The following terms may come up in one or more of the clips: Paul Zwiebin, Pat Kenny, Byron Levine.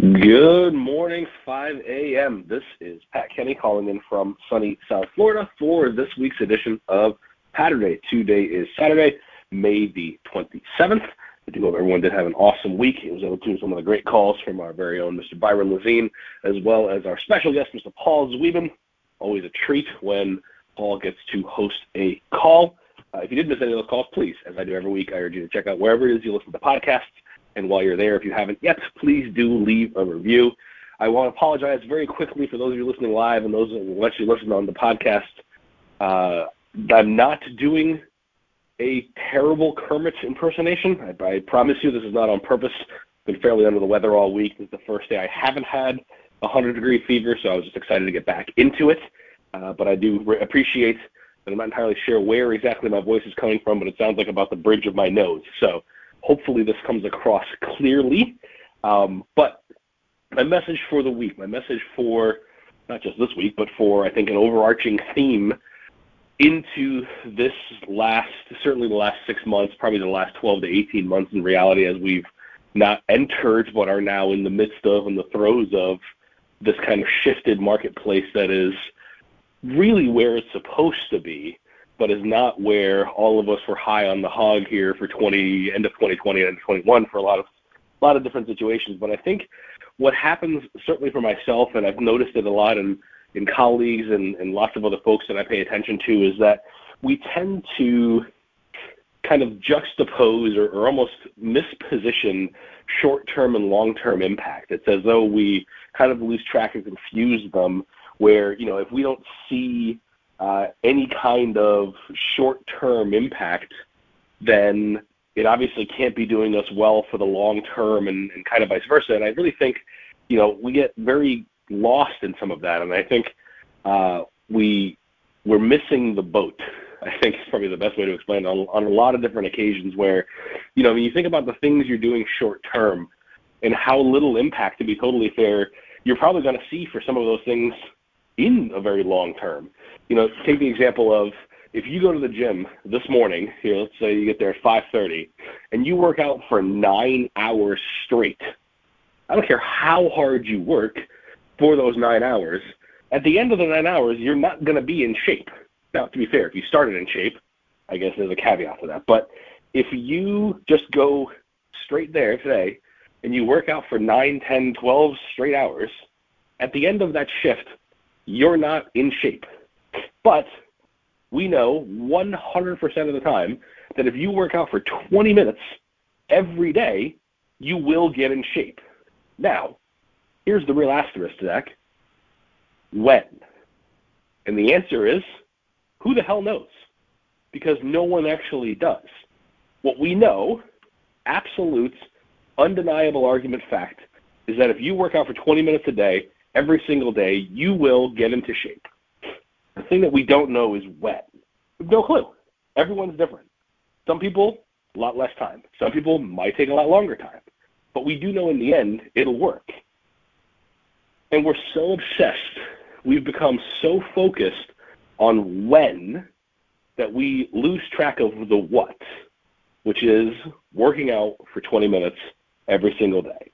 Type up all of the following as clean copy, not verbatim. Good morning, 5 a.m. This is Pat Kenny calling in from sunny South Florida for this week's edition of Patterday. Today is Saturday, May the 27th. I do hope everyone did have an awesome week. It was able to do some of the great calls from our very own Mr. Byron Levine, as well as our special guest, Mr. Paul Zwiebin. Always a treat when Paul gets to host a call. If you did miss any of those calls, please, as I do every week, I urge you to check out wherever it is you listen to podcasts. And while you're there, if you haven't yet, please do leave a review. I want to apologize very quickly for those of you listening live and those who actually listen on the podcast. I'm not doing a terrible Kermit impersonation. I promise you this is not on purpose. I've been fairly under the weather all week. This is the first day I haven't had a 100-degree fever, so I was just excited to get back into it. But I do appreciate that I'm not entirely sure where exactly my voice is coming from, but it sounds like about the bridge of my nose. So hopefully this comes across clearly, but my message for the week, my message for not just this week, but for I think an overarching theme into this certainly the last 6 months, probably the last 12 to 18 months in reality as we've not entered but are now in the midst of and the throes of this kind of shifted marketplace that is really where it's supposed to be, but is not where all of us were high on the hog here for end of 2020 and end of 2021 for a lot of different situations. But I think what happens, certainly for myself, and I've noticed it a lot in colleagues and lots of other folks that I pay attention to, is that we tend to kind of juxtapose or almost misposition short-term and long-term impact. It's as though we kind of lose track and confuse them where, you know, if we don't see any kind of short-term impact, then it obviously can't be doing us well for the long term and kind of vice versa. And I really think, you know, we get very lost in some of that. And I think we're missing the boat, I think is probably the best way to explain it, on a lot of different occasions where, you know, when you think about the things you're doing short term and how little impact, to be totally fair, you're probably going to see for some of those things in a very long term. You know, take the example of if you go to the gym this morning, here, let's say you get there at 5:30, and you work out for 9 hours straight. I don't care how hard you work for those 9 hours. At the end of the 9 hours, you're not going to be in shape. Now, to be fair, if you started in shape, I guess there's a caveat to that. But if you just go straight there today and you work out for 9, 10, 12 straight hours, at the end of that shift, you're not in shape. But we know 100% of the time that if you work out for 20 minutes every day, you will get in shape. Now, here's the real asterisk to that. When? And the answer is, who the hell knows? Because no one actually does. What we know, absolute, undeniable argument fact, is that if you work out for 20 minutes a day, every single day, you will get into shape. The thing that we don't know is when. We have no clue. Everyone's different. Some people, a lot less time. Some people might take a lot longer time. But we do know in the end, it'll work. And we're so obsessed, we've become so focused on when that we lose track of the what, which is working out for 20 minutes every single day.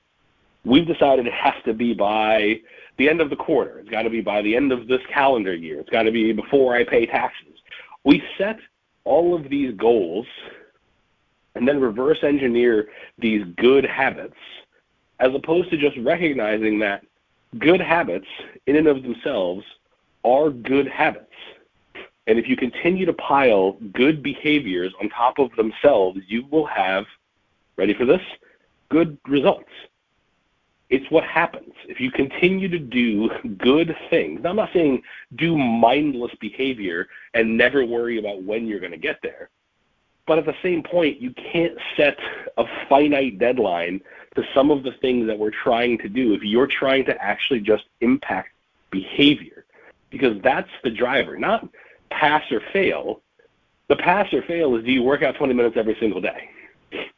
We've decided it has to be by the end of the quarter. It's got to be by the end of this calendar year. It's got to be before I pay taxes. We set all of these goals and then reverse engineer these good habits as opposed to just recognizing that good habits in and of themselves are good habits. And if you continue to pile good behaviors on top of themselves, you will have, ready for this, good results. It's what happens. If you continue to do good things, I'm not saying do mindless behavior and never worry about when you're going to get there, but at the same point, you can't set a finite deadline to some of the things that we're trying to do if you're trying to actually just impact behavior, because that's the driver, not pass or fail. The pass or fail is, do you work out 20 minutes every single day?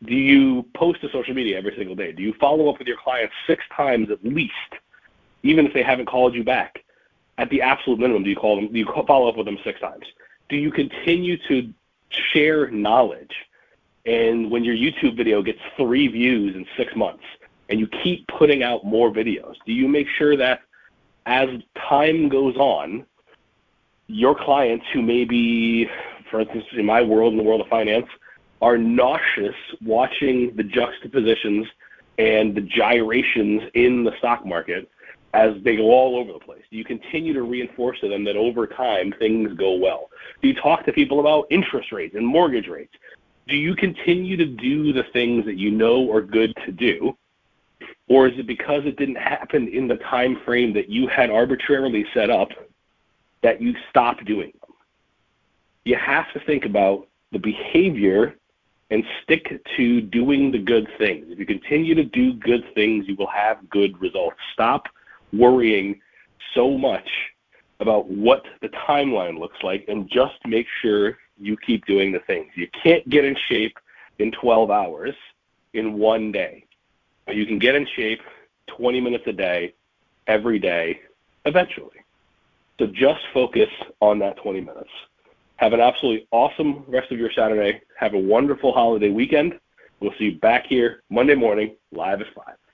Do you post to social media every single day? Do you follow up with your clients 6 times at least, even if they haven't called you back? At the absolute minimum, do you follow up with them 6 times? Do you continue to share knowledge? And when your YouTube video gets 3 views in 6 months, and you keep putting out more videos? Do you make sure that as time goes on, your clients who may be, for instance, in my world, in the world of finance, are nauseous watching the juxtapositions and the gyrations in the stock market as they go all over the place? Do you continue to reinforce to them that over time things go well? Do you talk to people about interest rates and mortgage rates? Do you continue to do the things that you know are good to do, or is it because it didn't happen in the time frame that you had arbitrarily set up that you stop doing them? You have to think about the behavior and stick to doing the good things. If you continue to do good things, you will have good results. Stop worrying so much about what the timeline looks like and just make sure you keep doing the things. You can't get in shape in 12 hours in one day. You can get in shape 20 minutes a day, every day, eventually. So just focus on that 20 minutes. Have an absolutely awesome rest of your Saturday. Have a wonderful holiday weekend. We'll see you back here Monday morning, live at 5.